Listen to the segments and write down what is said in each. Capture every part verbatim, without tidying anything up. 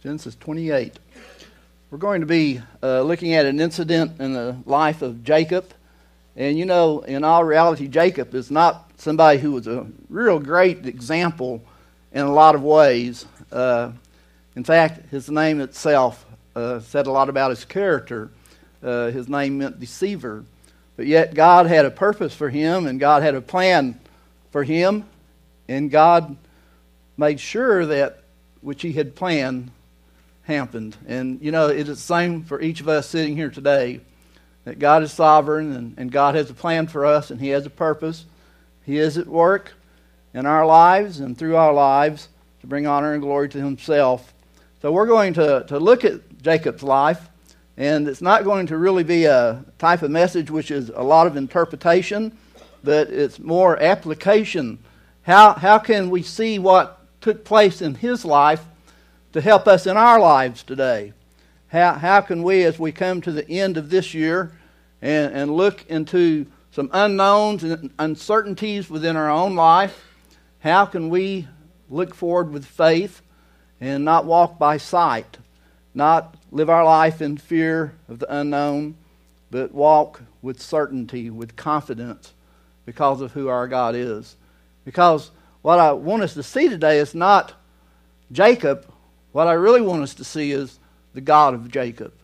Genesis twenty-eight. We're going to be uh, looking at an incident in the life of Jacob. And you know, in all reality, Jacob is not somebody who was a real great example in a lot of ways. Uh, in fact, his name itself uh, said a lot about his character. Uh, his name meant deceiver. But yet God had a purpose for him, and God had a plan for him, and God made sure that which he had planned happened. And, you know, it is the same for each of us sitting here today, that God is sovereign, and, and God has a plan for us, and he has a purpose. He is at work in our lives and through our lives to bring honor and glory to himself. So we're going to, to look at Jacob's life, and it's not going to really be a type of message which is a lot of interpretation, but it's more application. How how can we see what took place in his life to help us in our lives today? How how can we, as we come to the end of this year and, and look into some unknowns and uncertainties within our own life, how can we look forward with faith and not walk by sight, not live our life in fear of the unknown, but walk with certainty, with confidence, because of who our God is? Because what I want us to see today is not Jacob. What I really want us to see is the God of Jacob,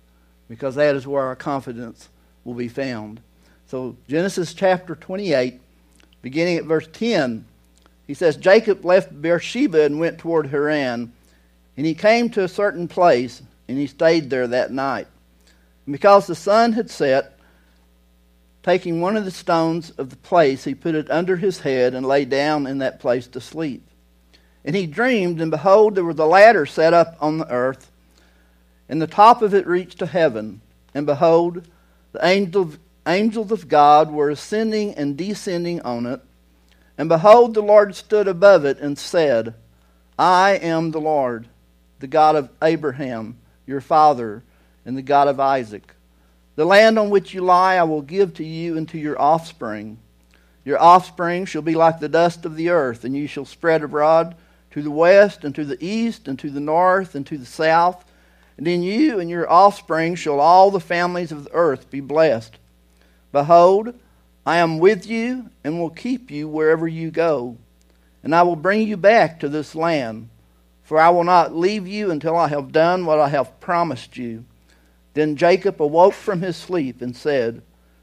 because that is where our confidence will be found. So Genesis chapter twenty-eight, beginning at verse ten, he says, Jacob left Beersheba and went toward Haran, and he came to a certain place, and he stayed there that night. And because the sun had set, taking one of the stones of the place, he put it under his head and lay down in that place to sleep. And he dreamed, and behold, there was a ladder set up on the earth, and the top of it reached to heaven. And behold, the angel, angels of God were ascending and descending on it. And behold, the Lord stood above it and said, I am the Lord, the God of Abraham, your father, and the God of Isaac. The land on which you lie I will give to you and to your offspring. Your offspring shall be like the dust of the earth, and you shall spread abroad to the west and to the east and to the north and to the south. And in you and your offspring shall all the families of the earth be blessed. Behold, I am with you and will keep you wherever you go, and I will bring you back to this land. For I will not leave you until I have done what I have promised you. Then Jacob awoke from his sleep and said,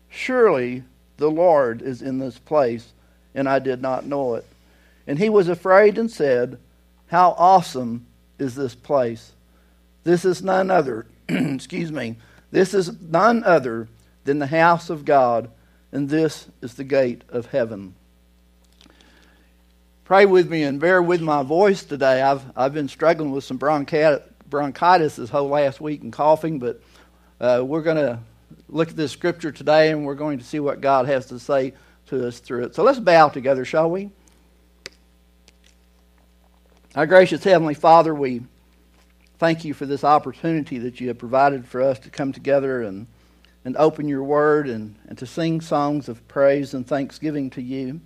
Surely the Lord is in this place, and I did not know it. And he was afraid and said, How awesome is this place! This is none other, excuse me, this is none other than the house of God, and this is the gate of heaven. Pray with me and bear with my voice today. I've I've been struggling with some bronchi- bronchitis this whole last week and coughing, but uh, we're going to look at this scripture today, and we're going to see what God has to say to us through it. So let's bow together, shall we? Our gracious Heavenly Father, we thank you for this opportunity that you have provided for us to come together and, and open your word and, and to sing songs of praise and thanksgiving to you.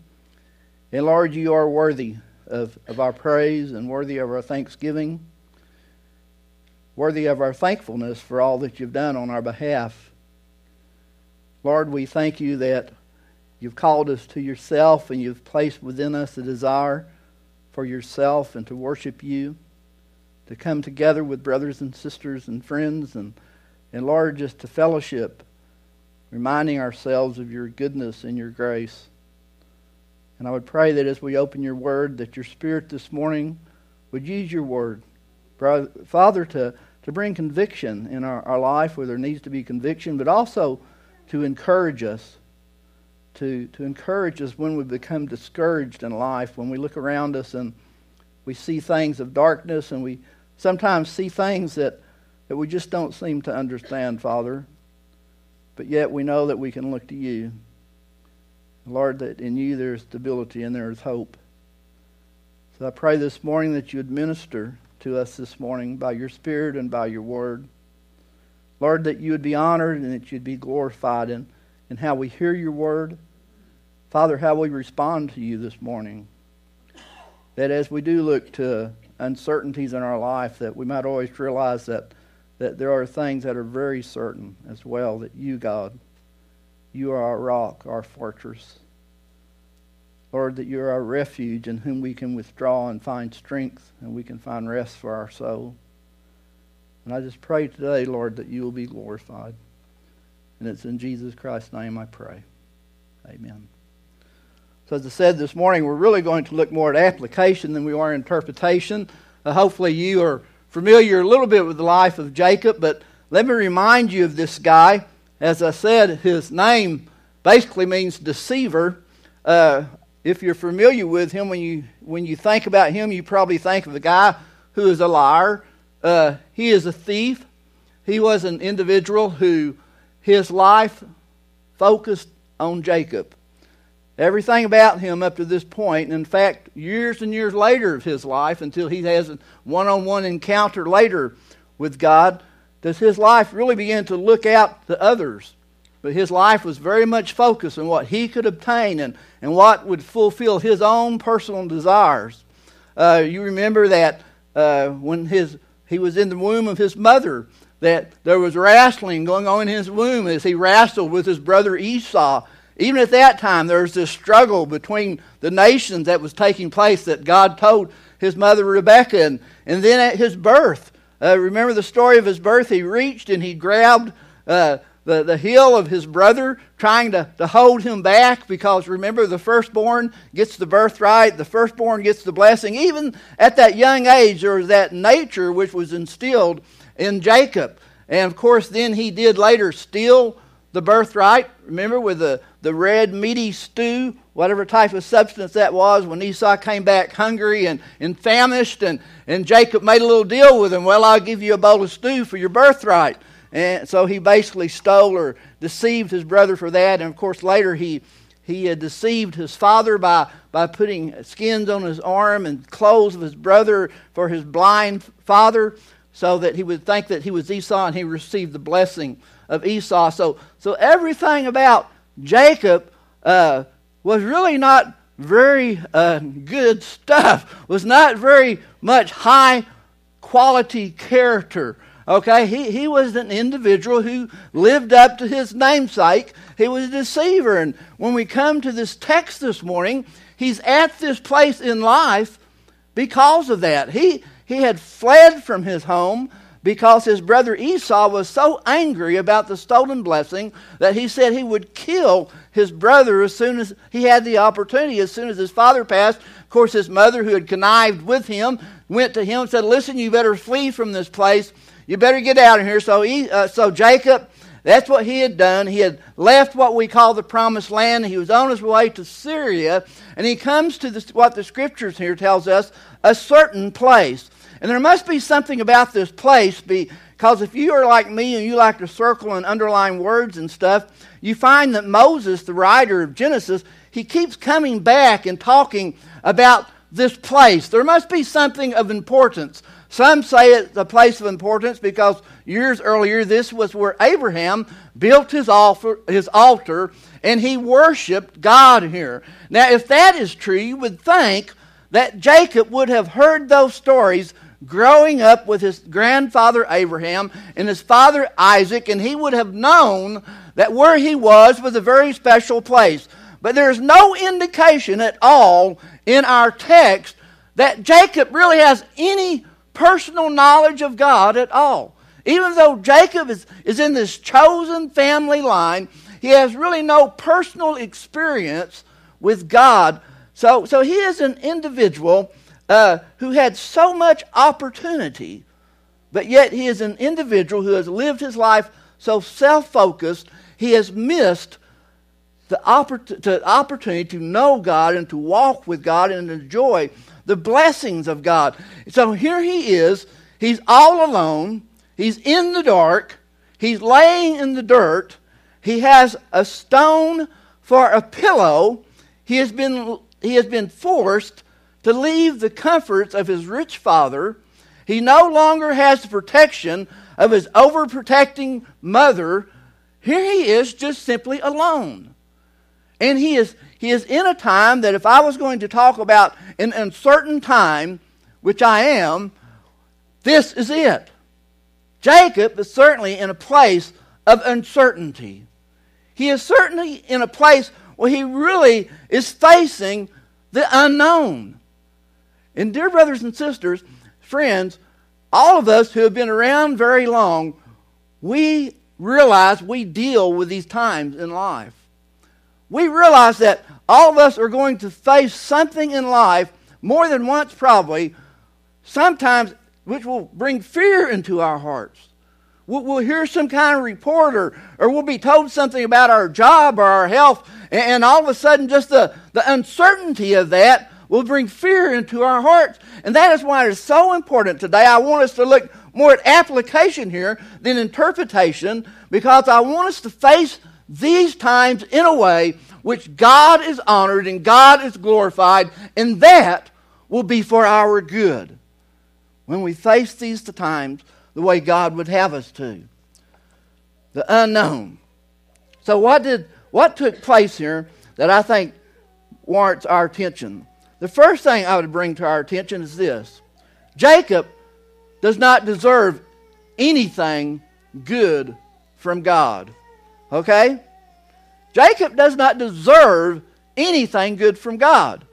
And Lord, you are worthy of, of our praise and worthy of our thanksgiving, worthy of our thankfulness for all that you've done on our behalf. Lord, we thank you that you've called us to yourself and you've placed within us a desire for yourself and to worship you, to come together with brothers and sisters and friends and, and Lord, just to fellowship, reminding ourselves of your goodness and your grace. And I would pray that as we open your word, that your spirit this morning would use your word, Father, to, to bring conviction in our, our life where there needs to be conviction, but also to encourage us, to, to encourage us when we become discouraged in life, when we look around us and we see things of darkness, and we sometimes see things that, that we just don't seem to understand, Father, but yet we know that we can look to you. Lord, that in you there is stability and there is hope. So I pray this morning that you would minister to us this morning by your Spirit and by your Word. Lord, that you would be honored and that you'd be glorified in, in how we hear your Word. Father, how we respond to you this morning. That as we do look to uncertainties in our life, that we might always realize that, that there are things that are very certain as well, that you, God, you are our rock, our fortress. Lord, that you're our refuge in whom we can withdraw and find strength, and we can find rest for our soul. And I just pray today, Lord, that you will be glorified. And it's in Jesus Christ's name I pray. Amen. So as I said this morning, we're really going to look more at application than we are interpretation. Uh, hopefully you are familiar a little bit with the life of Jacob, but let me remind you of this guy. As I said, his name basically means deceiver. Uh, if you're familiar with him, when you when you think about him, you probably think of a guy who is a liar. Uh, he is a thief. He was an individual who his life focused on Jacob. Everything about him up to this point, and in fact, years and years later of his life, until he has a one-on-one encounter later with God, does his life really begin to look out to others. But his life was very much focused on what he could obtain and, and what would fulfill his own personal desires. Uh, you remember that uh, when his he was in the womb of his mother, that there was wrestling going on in his womb as he wrestled with his brother Esau. Even at that time, there was this struggle between the nations that was taking place that God told his mother Rebekah. And, and then at his birth, uh, remember the story of his birth, he reached and he grabbed uh, the, the heel of his brother, trying to, to hold him back, because remember, the firstborn gets the birthright, the firstborn gets the blessing. Even at that young age, there was that nature which was instilled in Jacob. And of course, then he did later steal the birthright, remember, with the, the red meaty stew, whatever type of substance that was, when Esau came back hungry and, and famished, and, and Jacob made a little deal with him. Well, I'll give you a bowl of stew for your birthright. And so he basically stole or deceived his brother for that. And of course, later he he had deceived his father by, by putting skins on his arm and clothes of his brother for his blind father, so that he would think that he was Esau, and he received the blessing of Esau. So so everything about Jacob uh, was really not very uh, good stuff, was not very much high quality character. Okay, he, he was an individual who lived up to his namesake. He was a deceiver. And when we come to this text this morning, he's at this place in life because of that. He He had fled from his home because his brother Esau was so angry about the stolen blessing that he said he would kill his brother as soon as he had the opportunity, as soon as his father passed. Of course, his mother, who had connived with him, went to him and said, listen, you better flee from this place. You better get out of here. So, he, uh, so Jacob, that's what he had done. He had left what we call the promised land. He was on his way to Syria, and he comes to this, what the scriptures here tells us, a certain place. And there must be something about this place, because if you are like me and you like to circle and underline words and stuff, you find that Moses, the writer of Genesis, he keeps coming back and talking about this place. There must be something of importance. Some say it's a place of importance because years earlier, this was where Abraham built his altar, his altar and he worshiped God here. Now, if that is true, you would think that Jacob would have heard those stories growing up with his grandfather Abraham and his father Isaac, and he would have known that where he was was a very special place. But there's no indication at all in our text that Jacob really has any personal knowledge of God at all. Even though Jacob is, is in this chosen family line, he has really no personal experience with God. So, so he is an individual uh, who had so much opportunity, but yet he is an individual who has lived his life so self-focused, he has missed the oppor- to opportunity to know God and to walk with God and enjoy the blessings of God. So here he is, he's all alone, he's in the dark, he's laying in the dirt, he has a stone for a pillow, he has been... He has been forced to leave the comforts of his rich father. He no longer has the protection of his overprotecting mother. Here he is just simply alone. And he is, he is in a time that if I was going to talk about an uncertain time, which I am, this is it. Jacob is certainly in a place of uncertainty. He is certainly in a place where he really is facing the unknown. And dear brothers and sisters, friends, all of us who have been around very long, we realize we deal with these times in life. We realize that all of us are going to face something in life, more than once probably, sometimes which will bring fear into our hearts. We'll hear some kind of report, or, or we'll be told something about our job or our health, and all of a sudden just the, the uncertainty of that will bring fear into our hearts. And that is why it is so important today. I want us to look more at application here than interpretation, because I want us to face these times in a way which God is honored and God is glorified, and that will be for our good when we face these times the way God would have us to. The unknown. So what did what took place here that I think warrants our attention? The first thing I would bring to our attention is this. Jacob does not deserve anything good from God. Okay? Jacob does not deserve anything good from God.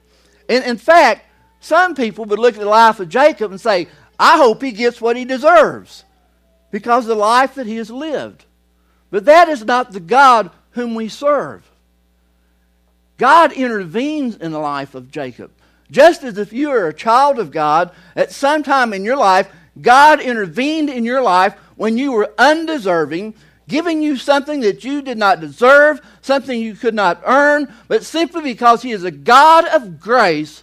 And in fact, some people would look at the life of Jacob and say, I hope he gets what he deserves because of the life that he has lived. But that is not the God whom we serve. God intervenes in the life of Jacob. Just as if you are a child of God, at some time in your life, God intervened in your life when you were undeserving, giving you something that you did not deserve, something you could not earn, but simply because he is a God of grace,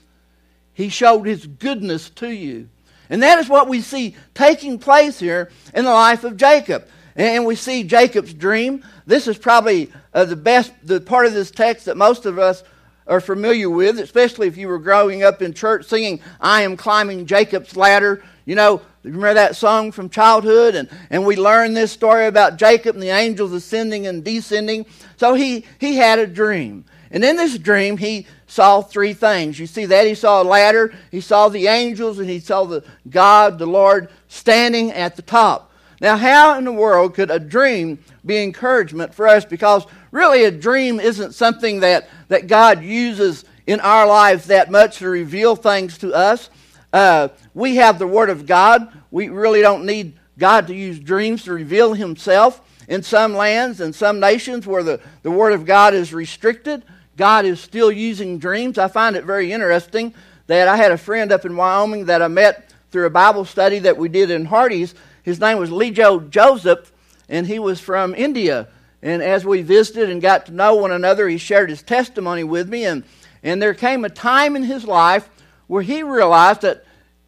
he showed his goodness to you. And that is what we see taking place here in the life of Jacob. And we see Jacob's dream. This is probably uh, the best, the part of this text that most of us are familiar with, especially if you were growing up in church singing, I am climbing Jacob's ladder. You know, remember that song from childhood? And, and we learned this story about Jacob and the angels ascending and descending. So he, he had a dream. And in this dream, he saw three things. You see that? He saw a ladder, he saw the angels, and he saw the God, the Lord, standing at the top. Now, how in the world could a dream be encouragement for us? Because really a dream isn't something that, that God uses in our lives that much to reveal things to us. Uh, we have the Word of God. We really don't need God to use dreams to reveal himself. In some lands and some nations where the, the Word of God is restricted, God is still using dreams. I find it very interesting that I had a friend up in Wyoming that I met through a Bible study that we did in Hardy's. His name was Lijo Joseph, and he was from India. And as we visited and got to know one another, he shared his testimony with me. And, and there came a time in his life where he realized that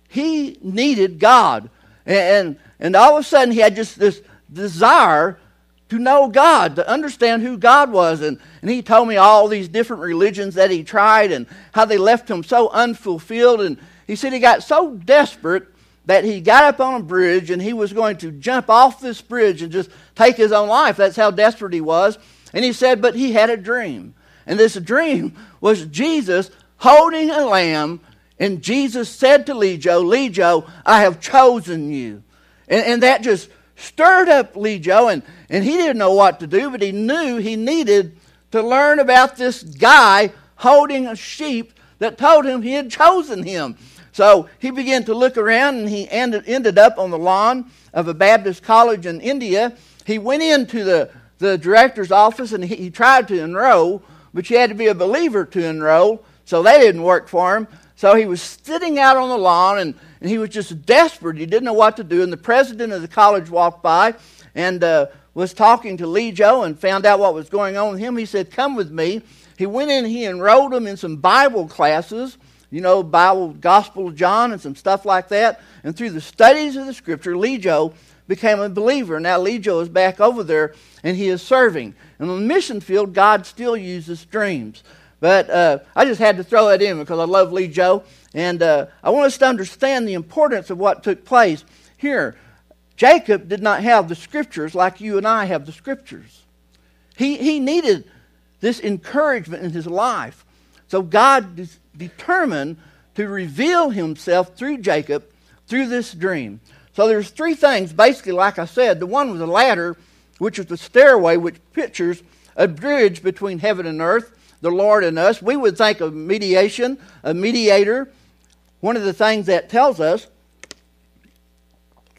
he needed God. And, and, and all of a sudden he had just this desire to know God, to understand who God was. And, and he told me all these different religions that he tried and how they left him so unfulfilled. And he said he got so desperate that he got up on a bridge and he was going to jump off this bridge and just take his own life. That's how desperate he was. And he said, but he had a dream. And this dream was Jesus holding a lamb, and Jesus said to Lijo, Lijo, I have chosen you. And, and that just stirred up Lijo, and, and he didn't know what to do, but he knew he needed to learn about this guy holding a sheep that told him he had chosen him. So he began to look around, and he ended, ended up on the lawn of a Baptist college in India. He went into the, the director's office, and he, he tried to enroll, but you had to be a believer to enroll, so that didn't work for him. So he was sitting out on the lawn, and, and he was just desperate. He didn't know what to do. And the president of the college walked by and uh, was talking to Lijo and found out what was going on with him. He said, come with me. He went in, he enrolled him in some Bible classes, you know, Bible, Gospel of John and some stuff like that. And through the studies of the Scripture, Lijo became a believer. Now Lijo is back over there, and he is serving. And on the mission field, God still uses dreams. But uh, I just had to throw that in because I love Lijo. And uh, I want us to understand the importance of what took place here. Jacob did not have the Scriptures like you and I have the Scriptures. He, he needed this encouragement in his life. So God de- determined to reveal himself through Jacob through this dream. So there's three things, basically, like I said. The one was the ladder, which is the stairway, which pictures a bridge between heaven and earth, the Lord and us. We would think of mediation, a mediator. One of the things that tells us,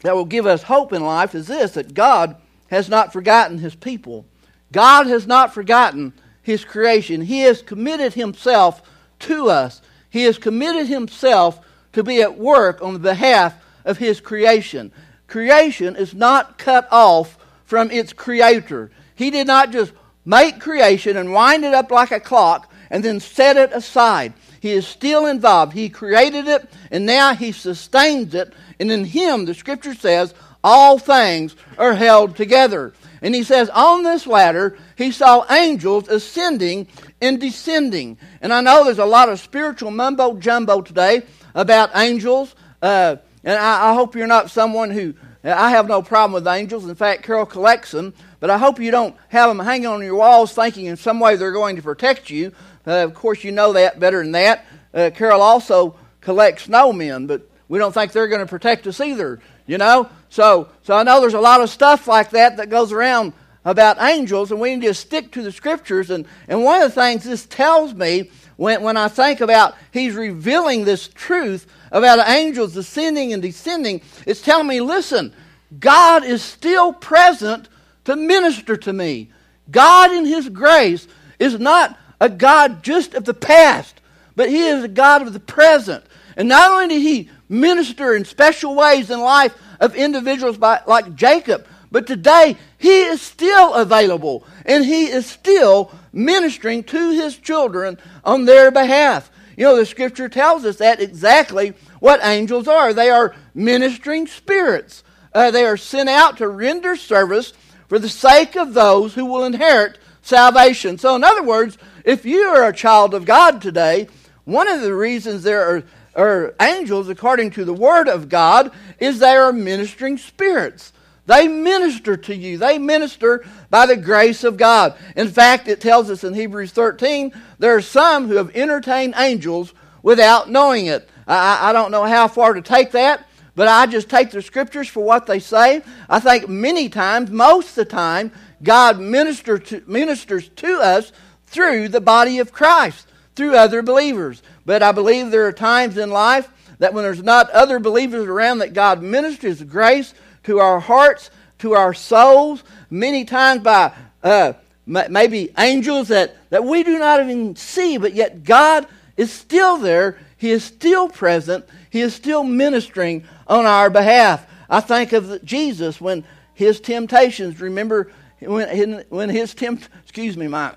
that will give us hope in life, is this, that God has not forgotten His people. God has not forgotten His creation. He has committed Himself to us. He has committed Himself to be at work on behalf of His creation. Creation is not cut off from its Creator. He did not just make creation and wind it up like a clock and then set it aside. He is still involved. He created it, and now He sustains it. And in Him, the Scripture says, all things are held together. And He says, on this ladder, He saw angels ascending and descending. And I know there's a lot of spiritual mumbo-jumbo today about angels. Uh, and I, I hope you're not someone who... I have no problem with angels. In fact, Carol collects them. But I hope you don't have them hanging on your walls thinking in some way they're going to protect you. Uh, of course, you know that better than that. Uh, Carol also collects snowmen, but we don't think they're going to protect us either, you know. So, so I know there's a lot of stuff like that that goes around about angels, and we need to stick to the Scriptures. And, and one of the things this tells me when, when I think about He's revealing this truth about angels ascending and descending, it's telling me, listen, God is still present to minister to me. God in His grace is not a God just of the past, but He is a God of the present. And not only did He minister in special ways in life of individuals by, like Jacob, but today He is still available and He is still ministering to His children on their behalf. You know, the Scripture tells us that exactly what angels are. They are ministering spirits. Uh, they are sent out to render service for the sake of those who will inherit salvation. So in other words, if you are a child of God today, one of the reasons there are, are angels, according to the Word of God, is they are ministering spirits. They minister to you. They minister by the grace of God. In fact, it tells us in Hebrews thirteen, there are some who have entertained angels without knowing it. I, I don't know how far to take that, but I just take the Scriptures for what they say. I think many times, most of the time, God minister to, ministers to us through the body of Christ, through other believers. But I believe there are times in life that when there's not other believers around, that God ministers grace to our hearts, to our souls, many times by uh, maybe angels that, that we do not even see, but yet God is still there. He is still present. He is still ministering on our behalf. I think of Jesus when his temptations, remember when, when his tempt, excuse me, my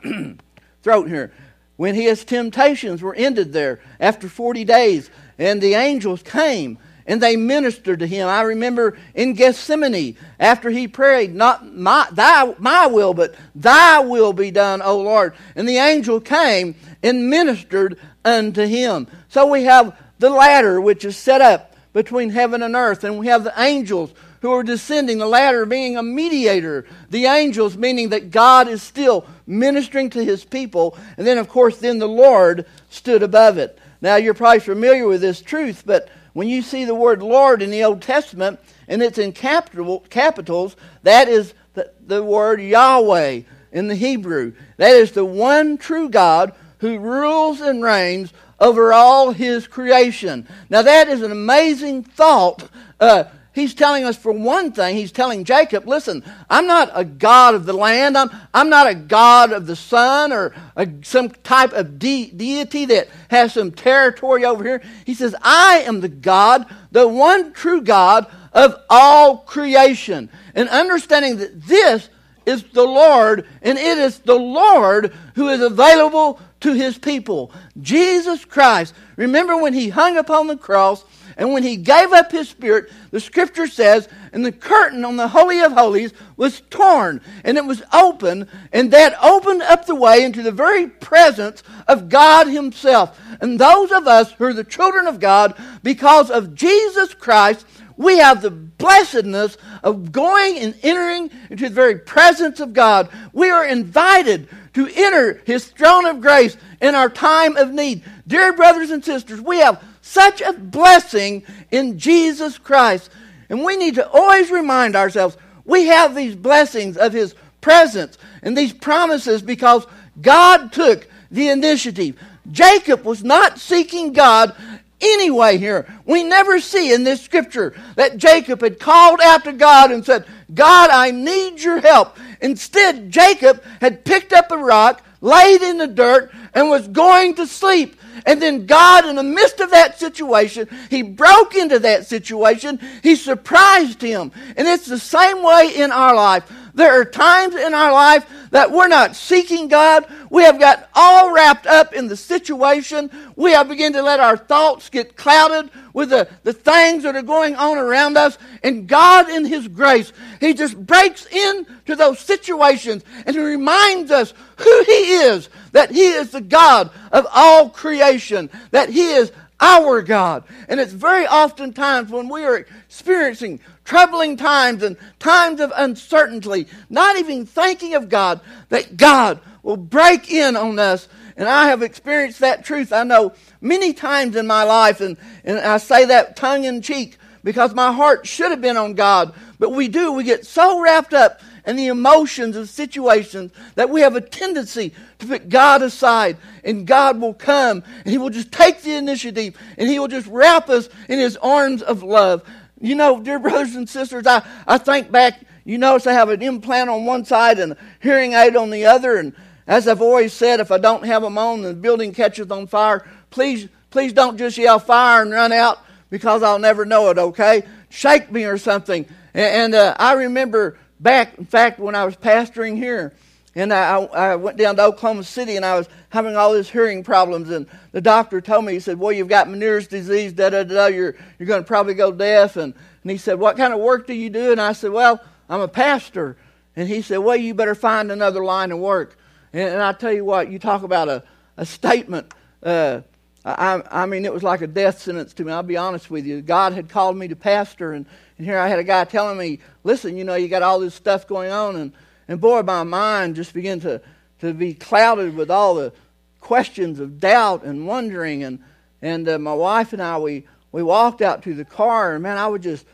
throat here, when his temptations were ended there after forty days, and the angels came and they ministered to him. I remember in Gethsemane, after he prayed, not my, thy, my will, but thy will be done, O Lord. And the angel came and ministered unto him. So we have the ladder which is set up between heaven and earth, and we have the angels who are descending, the ladder being a mediator, the angels meaning that God is still ministering to his people, and then of course then the Lord stood above it. Now you're probably familiar with this truth, but when you see the word Lord in the Old Testament and it's in capital, capitals, that is the, the word Yahweh in the Hebrew. That is the one true God who rules and reigns over all his creation. Now that is an amazing thought. Uh, He's telling us, for one thing, he's telling Jacob, listen, I'm not a God of the land. I'm, I'm not a God of the sun or a, some type of de- deity that has some territory over here. He says, I am the God, the one true God of all creation. And understanding that this is the Lord, and it is the Lord who is available to his people. Jesus Christ. Remember when he hung upon the cross, and when he gave up his spirit, the Scripture says, and the curtain on the Holy of Holies was torn, and it was open, and that opened up the way into the very presence of God himself. And those of us who are the children of God, because of Jesus Christ, we have the blessedness of going and entering into the very presence of God. We are invited to enter his throne of grace in our time of need. Dear brothers and sisters, we have Such a blessing in Jesus Christ. And we need to always remind ourselves, we have these blessings of His presence and these promises because God took the initiative. Jacob was not seeking God anyway here. We never see in this scripture that Jacob had called out to God and said, God, I need your help. Instead, Jacob had picked up a rock, laid in the dirt, and was going to sleep. And then God, in the midst of that situation, He broke into that situation. He surprised him. And it's the same way in our life. There are times in our life that we're not seeking God. We have got all wrapped up in the situation. We have begun to let our thoughts get clouded with the, the things that are going on around us. And God, in His grace, He just breaks into those situations and He reminds us who He is, that He is the God of all creation, that He is our God. And it's very often times when we are experiencing troubling times and times of uncertainty, not even thinking of God, that God will break in on us. And I have experienced that truth, I know, many times in my life. And, and I say that tongue in cheek because my heart should have been on God. But we do, we get so wrapped up and the emotions of situations that we have a tendency to put God aside, and God will come and He will just take the initiative and He will just wrap us in His arms of love. You know, dear brothers and sisters, I, I think back, you notice I have an implant on one side and a hearing aid on the other, and as I've always said, if I don't have them on and the building catches on fire, please, please don't just yell fire and run out because I'll never know it, okay? Shake me or something. And, and uh, I remember back, in fact, when I was pastoring here, and I, I went down to Oklahoma City, and I was having all these hearing problems, and the doctor told me, he said, well, you've got Meniere's disease, da-da-da, you're, you're going to probably go deaf. And, and he said, what kind of work do you do? And I said, well, I'm a pastor. And he said, well, you better find another line of work. And, and I tell you what, you talk about a, a statement. Uh, I, I mean, it was like a death sentence to me. I'll be honest with you. God had called me to pastor, and And here I had a guy telling me, listen, you know, you got all this stuff going on. And, and boy, my mind just began to, to be clouded with all the questions of doubt and wondering. And and uh, my wife and I, we, we walked out to the car. And, man, I would just,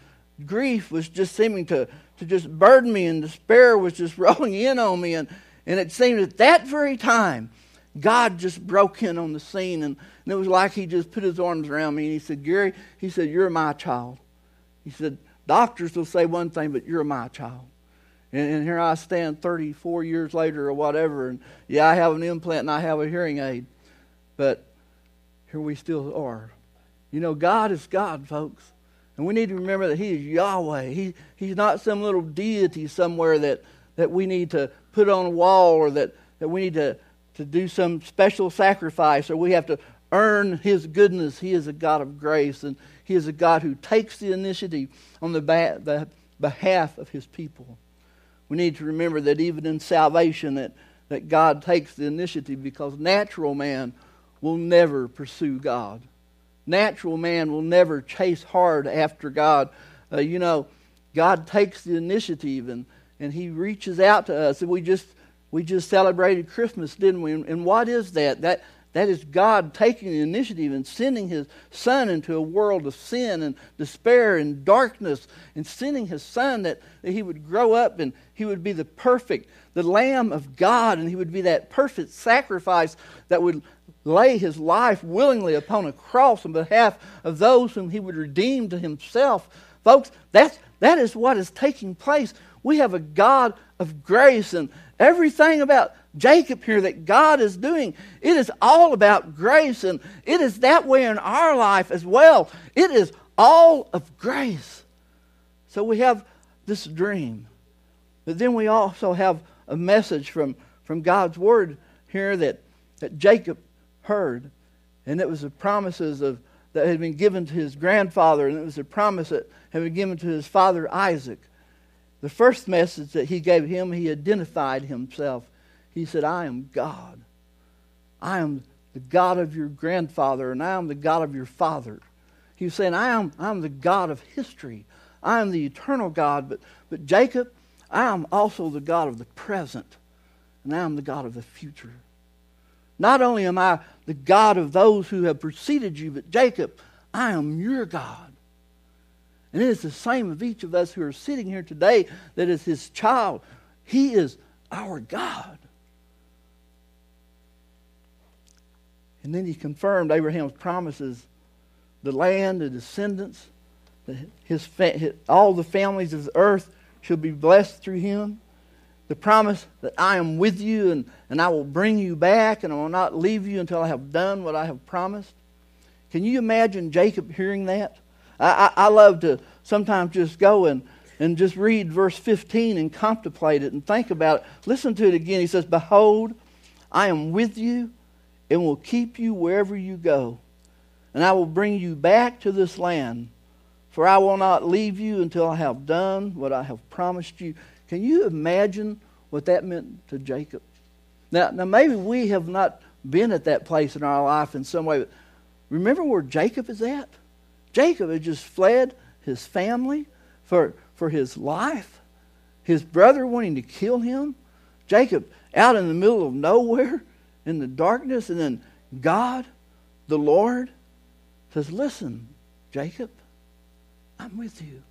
grief was just seeming to, to just burden me. And despair was just rolling in on me. And, and it seemed at that very time, God just broke in on the scene. And, and it was like He just put His arms around me. And He said, Gary, He said, you're my child. He said, doctors will say one thing, but you're my child. And, and here I stand thirty-four years later or whatever, and yeah, I have an implant and I have a hearing aid, but here we still are. You know, God is God, folks. And we need to remember that He is Yahweh. He, he's not some little deity somewhere that, that we need to put on a wall, or that, that we need to, to do some special sacrifice, or we have to earn His goodness. He is a God of grace, and He is a God who takes the initiative on the, ba- the behalf of His people. We need to remember that even in salvation, that, that God takes the initiative, because natural man will never pursue God. Natural man will never chase hard after God. Uh, you know, God takes the initiative, and, and He reaches out to us. And we just we just celebrated Christmas, didn't we? And, and what is that? That That is God taking the initiative and sending His Son into a world of sin and despair and darkness, and sending His Son that, that He would grow up and He would be the perfect, the Lamb of God, and He would be that perfect sacrifice that would lay His life willingly upon a cross on behalf of those whom He would redeem to Himself. Folks, that's, that is what is taking place. We have a God of grace, and everything about Jacob here that God is doing, it is all about grace, and it is that way in our life as well. It is all of grace. So we have this dream, but then we also have a message from, from God's Word here that, that Jacob heard, and it was the promises of that had been given to his grandfather, and it was a promise that had been given to his father Isaac. The first message that he gave him, he identified himself. He said, I am God. I am the God of your grandfather, and I am the God of your father. He was saying, I am I am the God of history. I am the eternal God. But, but Jacob, I am also the God of the present, and I am the God of the future. Not only am I the God of those who have preceded you, but Jacob, I am your God. And it is the same of each of us who are sitting here today that is his child. He is our God. And then he confirmed Abraham's promises, the land, the descendants, his, his all the families of the earth shall be blessed through him. The promise that I am with you and, and I will bring you back and I will not leave you until I have done what I have promised. Can you imagine Jacob hearing that? I, I, I love to sometimes just go and, and just read verse fifteen and contemplate it and think about it. Listen to it again. He says, "Behold, I am with you and will keep you wherever you go. And I will bring you back to this land, for I will not leave you until I have done what I have promised you." Can you imagine what that meant to Jacob? Now, now maybe we have not been at that place in our life in some way, but remember where Jacob is at? Jacob had just fled his family for, for his life, his brother wanting to kill him. Jacob out in the middle of nowhere in the darkness, and then God, the Lord, says, "Listen, Jacob, I'm with you.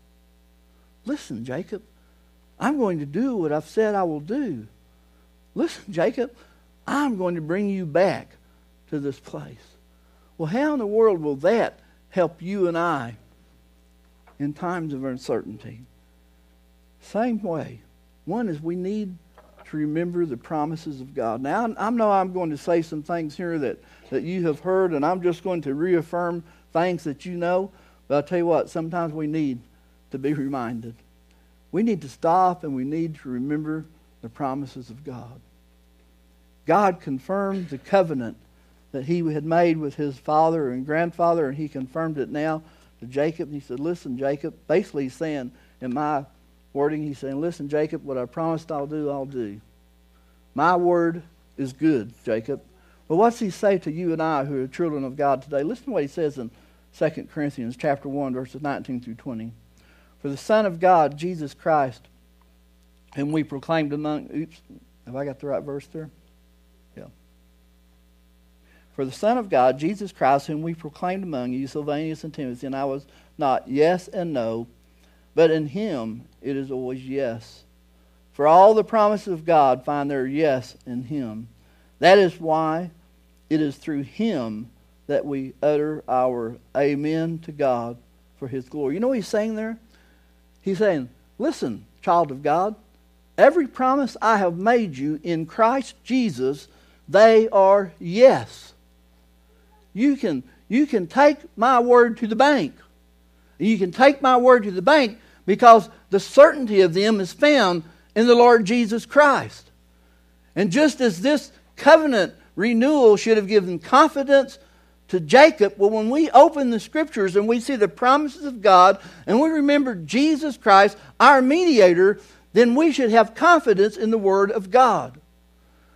Listen, Jacob, I'm going to do what I've said I will do. Listen, Jacob, I'm going to bring you back to this place." Well, how in the world will that help you and I in times of uncertainty? Same way. One is we need to remember the promises of God. Now, I know I'm going to say some things here that, that you have heard, and I'm just going to reaffirm things that you know, but I'll tell you what, sometimes we need to be reminded. We need to stop and we need to remember the promises of God. God confirmed the covenant that he had made with his father and grandfather, and he confirmed it now to Jacob. And he said, "Listen, Jacob," basically he's saying, in my wording, he's saying, "Listen, Jacob, what I promised I'll do, I'll do. My word is good, Jacob." But what's he say to you and I who are children of God today? Listen to what he says in Second Corinthians chapter one, verses nineteen through twenty. "For the Son of God, Jesus Christ, whom we proclaimed among..." Oops, have I got the right verse there? Yeah. "For the Son of God, Jesus Christ, whom we proclaimed among you, Silvanus and Timothy, and I was not yes and no, but in him it is always yes. For all the promises of God find their yes in him. That is why it is through him that we utter our amen to God for his glory." You know what he's saying there? He's saying, "Listen, child of God, every promise I have made you in Christ Jesus, they are yes. You can, you can take my word to the bank. You can take my word to the bank because the certainty of them is found in the Lord Jesus Christ." And just as this covenant renewal should have given confidence to Jacob, well, when we open the scriptures and we see the promises of God and we remember Jesus Christ, our mediator, then we should have confidence in the Word of God.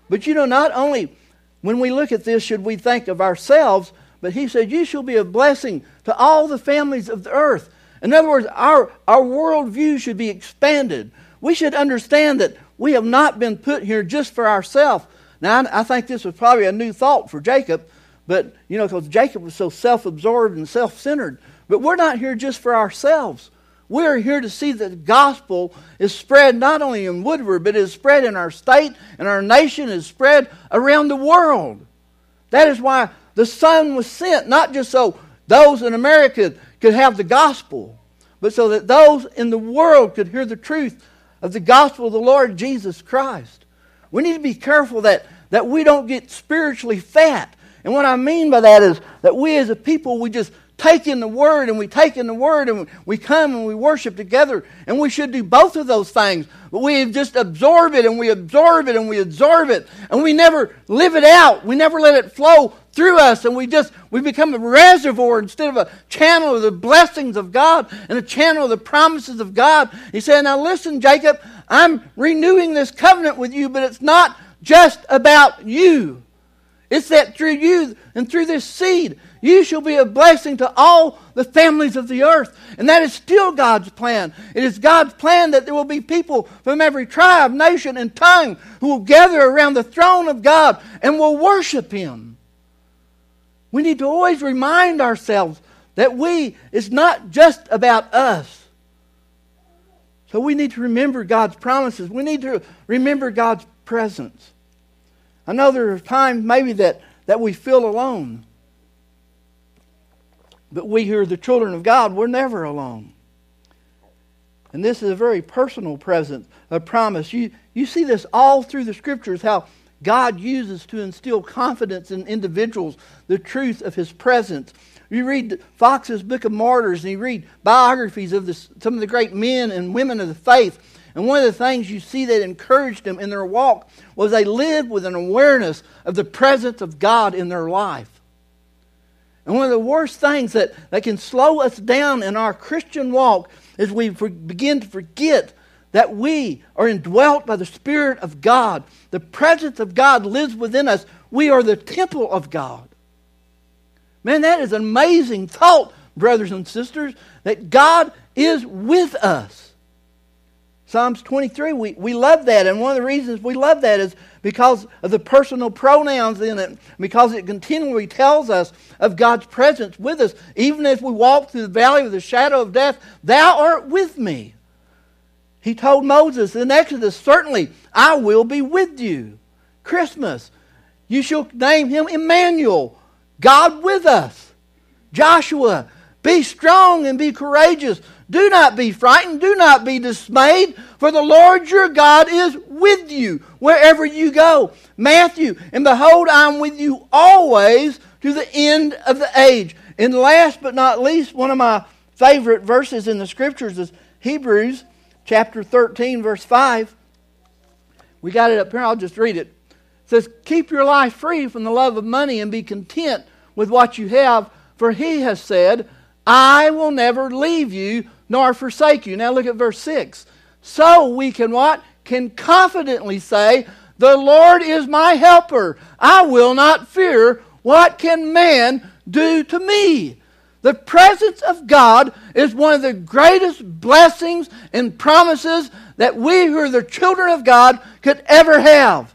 But you know, not only when we look at this should we think of ourselves, but he said, "You shall be a blessing to all the families of the earth." In other words, our, our worldview should be expanded. We should understand that we have not been put here just for ourselves. Now, I, I think this was probably a new thought for Jacob, but, you know, because Jacob was so self-absorbed and self-centered. But we're not here just for ourselves. We're here to see that the gospel is spread not only in Woodward, but it is spread in our state, and our nation is spread around the world. That is why the Son was sent, not just so those in America could have the gospel, but so that those in the world could hear the truth of the gospel of the Lord Jesus Christ. We need to be careful that, that we don't get spiritually fat. And what I mean by that is that we as a people, we just take in the Word and we take in the Word and we come and we worship together. And we should do both of those things. But we just absorb it and we absorb it and we absorb it. And we never live it out. We never let it flow through us. And we just, we become a reservoir instead of a channel of the blessings of God and a channel of the promises of God. He said, "Now listen, Jacob, I'm renewing this covenant with you, but it's not just about you. It's that through you and through this seed, you shall be a blessing to all the families of the earth." And that is still God's plan. It is God's plan that there will be people from every tribe, nation, and tongue who will gather around the throne of God and will worship Him. We need to always remind ourselves That we, it's not just about us. So we need to remember God's promises. We need to remember God's presence. I know there are times maybe that, that we feel alone. But we who are the children of God, we're never alone. And this is a very personal presence, a promise. You, you see this all through the Scriptures, how God uses to instill confidence in individuals, the truth of His presence. You read Fox's Book of Martyrs, and you read biographies of this, some of the great men and women of the faith. And one of the things you see that encouraged them in their walk was they lived with an awareness of the presence of God in their life. And one of the worst things that, that can slow us down in our Christian walk is we for, begin to forget that we are indwelt by the Spirit of God. The presence of God lives within us. We are the temple of God. Man, that is an amazing thought, brothers and sisters, that God is with us. Psalms twenty-three, we, we love that. And one of the reasons we love that is because of the personal pronouns in it, because it continually tells us of God's presence with us. Even as we walk through the valley of the shadow of death, thou art with me. He told Moses in Exodus, certainly I will be with you. Christmas, you shall name him Emmanuel, God with us. Joshua, be strong and be courageous. Do not be frightened. Do not be dismayed. For the Lord your God is with you wherever you go. Matthew, and behold, I am with you always to the end of the age. And last but not least, one of my favorite verses in the Scriptures is Hebrews chapter thirteen, verse five. We got it up here. I'll just read it. It says, keep your life free from the love of money and be content with what you have, for he has said, I will never leave you nor forsake you. Now look at verse six. So we can what? Can confidently say, the Lord is my helper. I will not fear. What can man do to me? The presence of God is one of the greatest blessings and promises that we who are the children of God could ever have.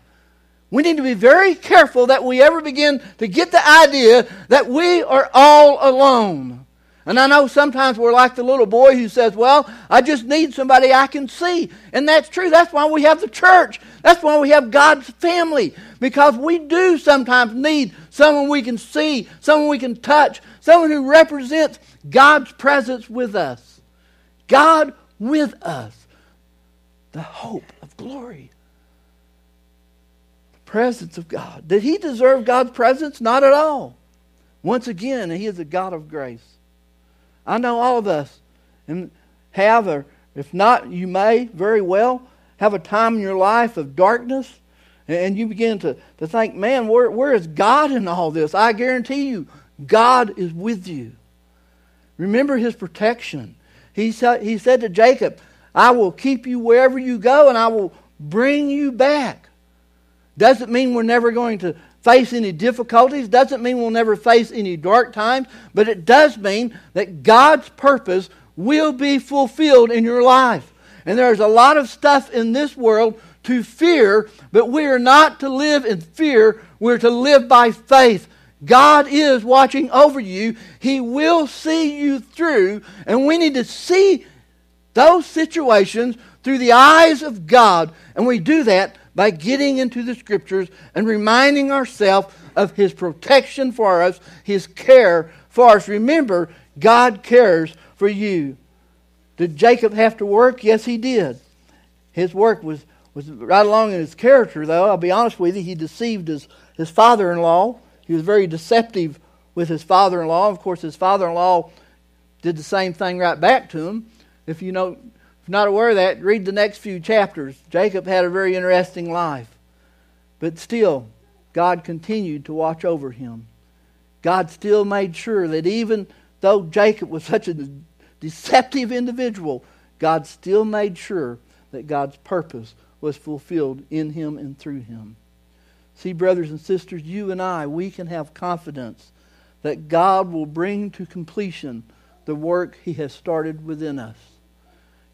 We need to be very careful that we ever begin to get the idea that we are all alone. And I know sometimes we're like the little boy who says, well, I just need somebody I can see. And that's true. That's why we have the church. That's why we have God's family. Because we do sometimes need someone we can see, someone we can touch, someone who represents God's presence with us. God with us. The hope of glory. The presence of God. Did he deserve God's presence? Not at all. Once again, he is a God of grace. I know all of us and have, or if not, you may very well have a time in your life of darkness, and you begin to, to think, man, where, where is God in all this? I guarantee you, God is with you. Remember his protection. He, sa- he said to Jacob, I will keep you wherever you go, and I will bring you back. Doesn't mean we're never going to face any difficulties, doesn't mean we'll never face any dark times, but it does mean that God's purpose will be fulfilled in your life. And there's a lot of stuff in this world to fear, but we are not to live in fear, we're to live by faith. God is watching over you. He will see you through, and we need to see those situations through the eyes of God, and we do that by getting into the Scriptures and reminding ourselves of His protection for us, His care for us. Remember, God cares for you. Did Jacob have to work? Yes, he did. His work was, was right along in his character, though. I'll be honest with you, he deceived his, his father-in-law. He was very deceptive with his father-in-law. Of course, his father-in-law did the same thing right back to him. If you know... not aware of that, read the next few chapters. Jacob had a very interesting life. But still, God continued to watch over him. God still made sure that even though Jacob was such a deceptive individual, God still made sure that God's purpose was fulfilled in him and through him. See, brothers and sisters, you and I, we can have confidence that God will bring to completion the work He has started within us.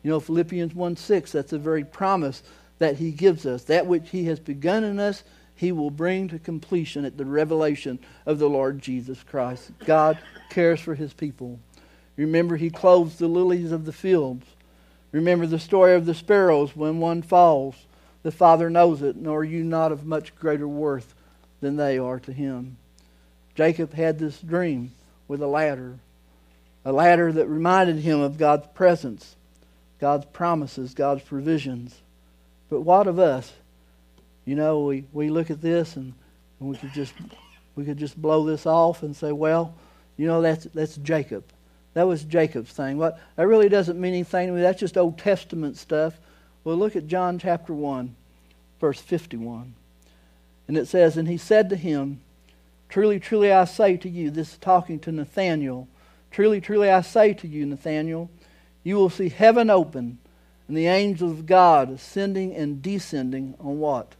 You know, Philippians one six, that's a very promise that He gives us. That which He has begun in us, he will bring to completion at the revelation of the Lord Jesus Christ. God cares for his people. Remember, he clothes the lilies of the fields. Remember the story of the sparrows. When one falls, the Father knows it, nor are you not of much greater worth than they are to him. Jacob had this dream with a ladder, a ladder that reminded him of God's presence, God's promises, God's provisions. But what of us? You know, we, we look at this and, and we could just we could just blow this off and say, well, you know, that's that's Jacob. That was Jacob's thing. What, that really doesn't mean anything to me. That's just Old Testament stuff. Well, look at John chapter one, verse fifty-one. And it says, and he said to him, truly, truly, I say to you, this is talking to Nathanael. Truly, truly, I say to you, Nathanael, you will see heaven open and the angels of God ascending and descending on what?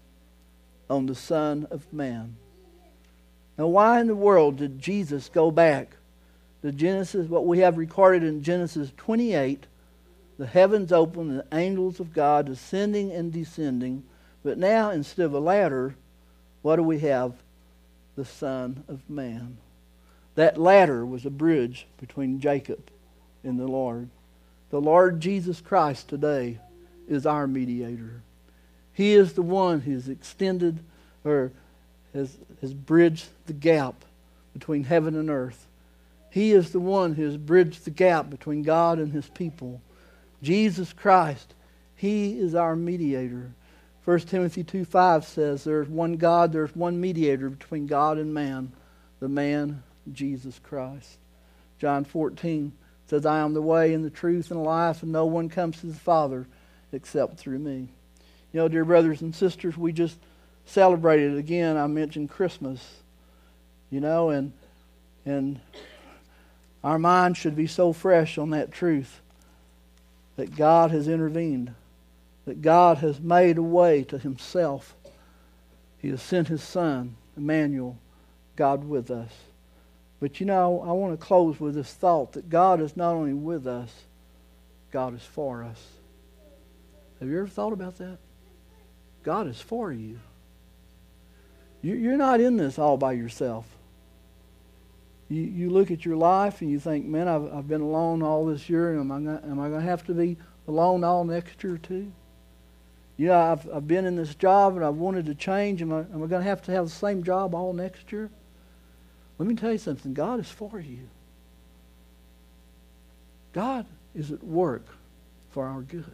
On the Son of Man. Now, why in the world did Jesus go back to Genesis, what we have recorded in Genesis twenty-eight, the heavens open and the angels of God ascending and descending. But now, instead of a ladder, what do we have? The Son of Man. That ladder was a bridge between Jacob and the Lord. The Lord Jesus Christ today is our mediator. He is the one who's extended or has, has bridged the gap between heaven and earth. He is the one who has bridged the gap between God and his people. Jesus Christ, he is our mediator. First Timothy two five says, there's one God, there's one mediator between God and man, the man, Jesus Christ. John fourteen says, I am the way and the truth and the life, and no one comes to the Father except through me. You know, dear brothers and sisters, we just celebrated again. I mentioned Christmas, you know, and and... our mind should be so fresh on that truth that God has intervened, that God has made a way to himself. He has sent his Son, Emmanuel, God with us. But you know, I want to close with this thought that God is not only with us, God is for us. Have you ever thought about that? God is for you. You're not in this all by yourself. You, you look at your life and you think, man, I've, I've been alone all this year, and am I gonna, am I going to have to be alone all next year too? You know, I've, I've been in this job and I've wanted to change. Am I, am I going to have to have the same job all next year? Let me tell you something. God is for you. God is at work for our good.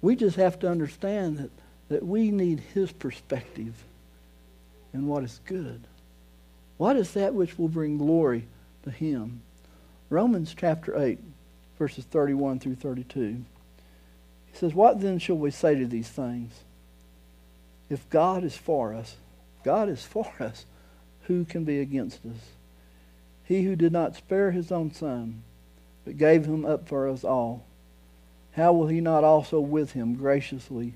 We just have to understand that, that we need his perspective and what is good. What is that which will bring glory to him? Romans chapter eight, verses thirty-one through thirty-two. He says, what then shall we say to these things? If God is for us, God is for us, who can be against us? He who did not spare his own Son, but gave him up for us all, how will he not also with him graciously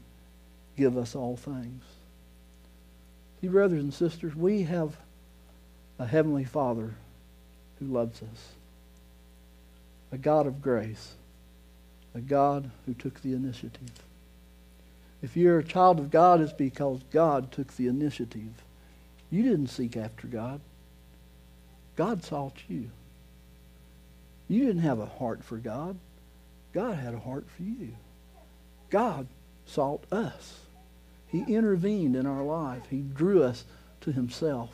give us all things? See, brothers and sisters, we have a heavenly Father who loves us, a God of grace, a God who took the initiative. If you're a child of God, it's because God took the initiative. You didn't seek after God. God sought you. You didn't have a heart for God. God had a heart for you. God sought us. He intervened in our life. He drew us to himself.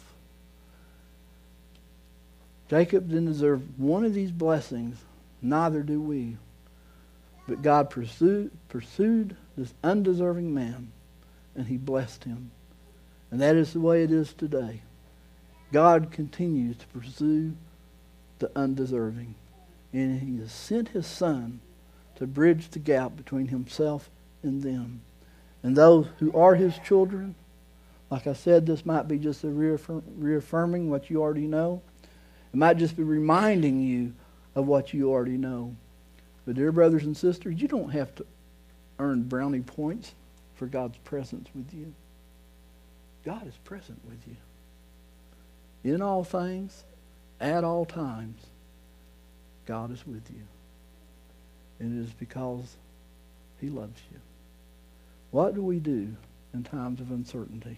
Jacob didn't deserve one of these blessings, neither do we. But God pursued, pursued this undeserving man, and he blessed him. And that is the way it is today. God continues to pursue the undeserving. And he has sent his Son to bridge the gap between himself and them. And those who are his children, like I said, this might be just a reaffirm, reaffirming what you already know. It might just be reminding you of what you already know. But dear brothers and sisters, you don't have to earn brownie points for God's presence with you. God is present with you. In all things, at all times, God is with you. And it is because he loves you. What do we do in times of uncertainty?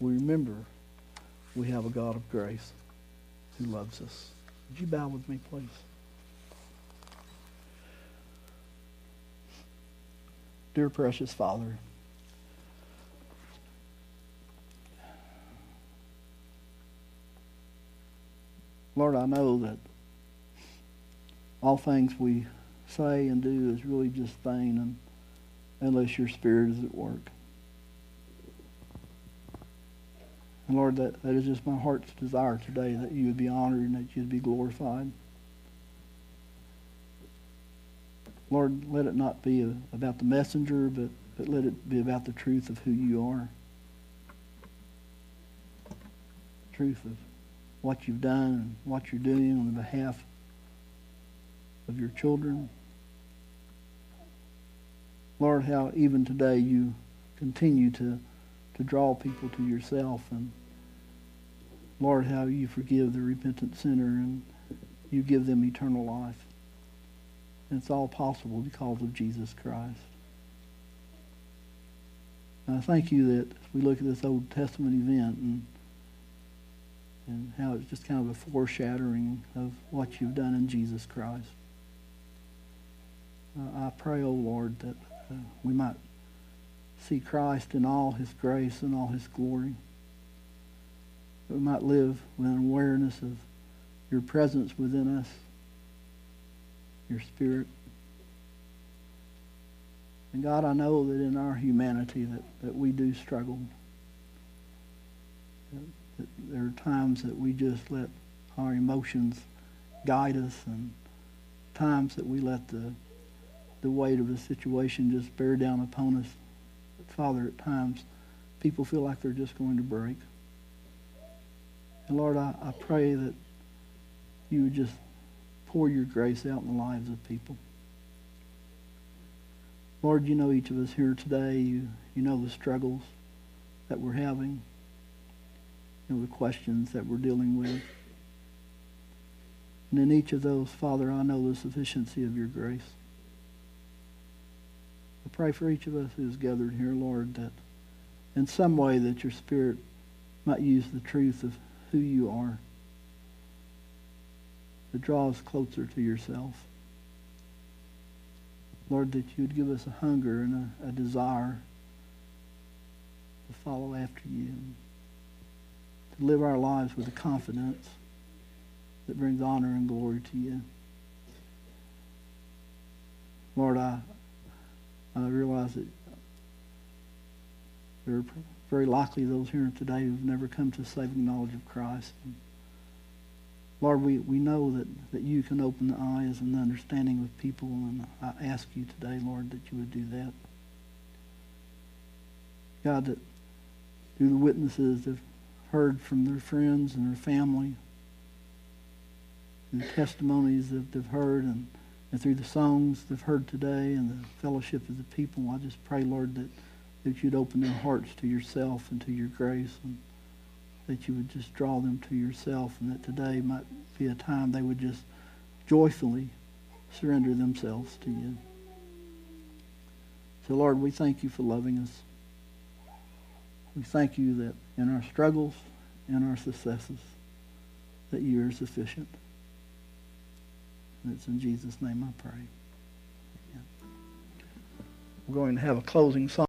we remember we have a God of grace who loves us. Would you bow with me, please? Dear precious Father, Lord, I know that all things we say and do is really just vain and, unless your Spirit is at work. And Lord, that, that is just my heart's desire today, that you would be honored and that you would be glorified. Lord, let it not be a, about the messenger, but, but let it be about the truth of who you are. Truth of what you've done and what you're doing on the behalf of your children. Lord, how even today you continue to, to draw people to yourself. And Lord, how you forgive the repentant sinner and you give them eternal life. And it's all possible because of Jesus Christ. And I thank you that if we look at this Old Testament event and, and how it's just kind of a foreshadowing of what you've done in Jesus Christ. Uh, I pray, oh Lord, that uh, we might see Christ in all his grace and all his glory. That we might live with an awareness of your presence within us, your Spirit. And God, I know that in our humanity that, that we do struggle. That, that there are times that we just let our emotions guide us and times that we let the the weight of the situation just bear down upon us. But Father, at times, people feel like they're just going to break. And Lord, I, I pray that you would just pour your grace out in the lives of people. Lord, you know each of us here today. You, you know the struggles that we're having. You know the questions that we're dealing with. And in each of those, Father, I know the sufficiency of your grace. I pray for each of us who is gathered here, Lord, that in some way that your Spirit might use the truth of who you are to draw us closer to yourself. Lord, that you would give us a hunger and a, a desire to follow after you and to live our lives with a confidence that brings honor and glory to you. Lord, I I realize that there are very likely those here today who have never come to a saving knowledge of Christ. And Lord, we, we know that, that you can open the eyes and the understanding of people, and I ask you today, Lord, that you would do that. God, that through the witnesses that have heard from their friends and their family, through the testimonies that they've heard, and And through the songs they've heard today and the fellowship of the people, I just pray, Lord, that, that you'd open their hearts to yourself and to your grace, and that you would just draw them to yourself, and that today might be a time they would just joyfully surrender themselves to you. So, Lord, we thank you for loving us. We thank you that in our struggles and our successes, that you are sufficient. And it's in Jesus' name I pray. Amen. We're going to have a closing song.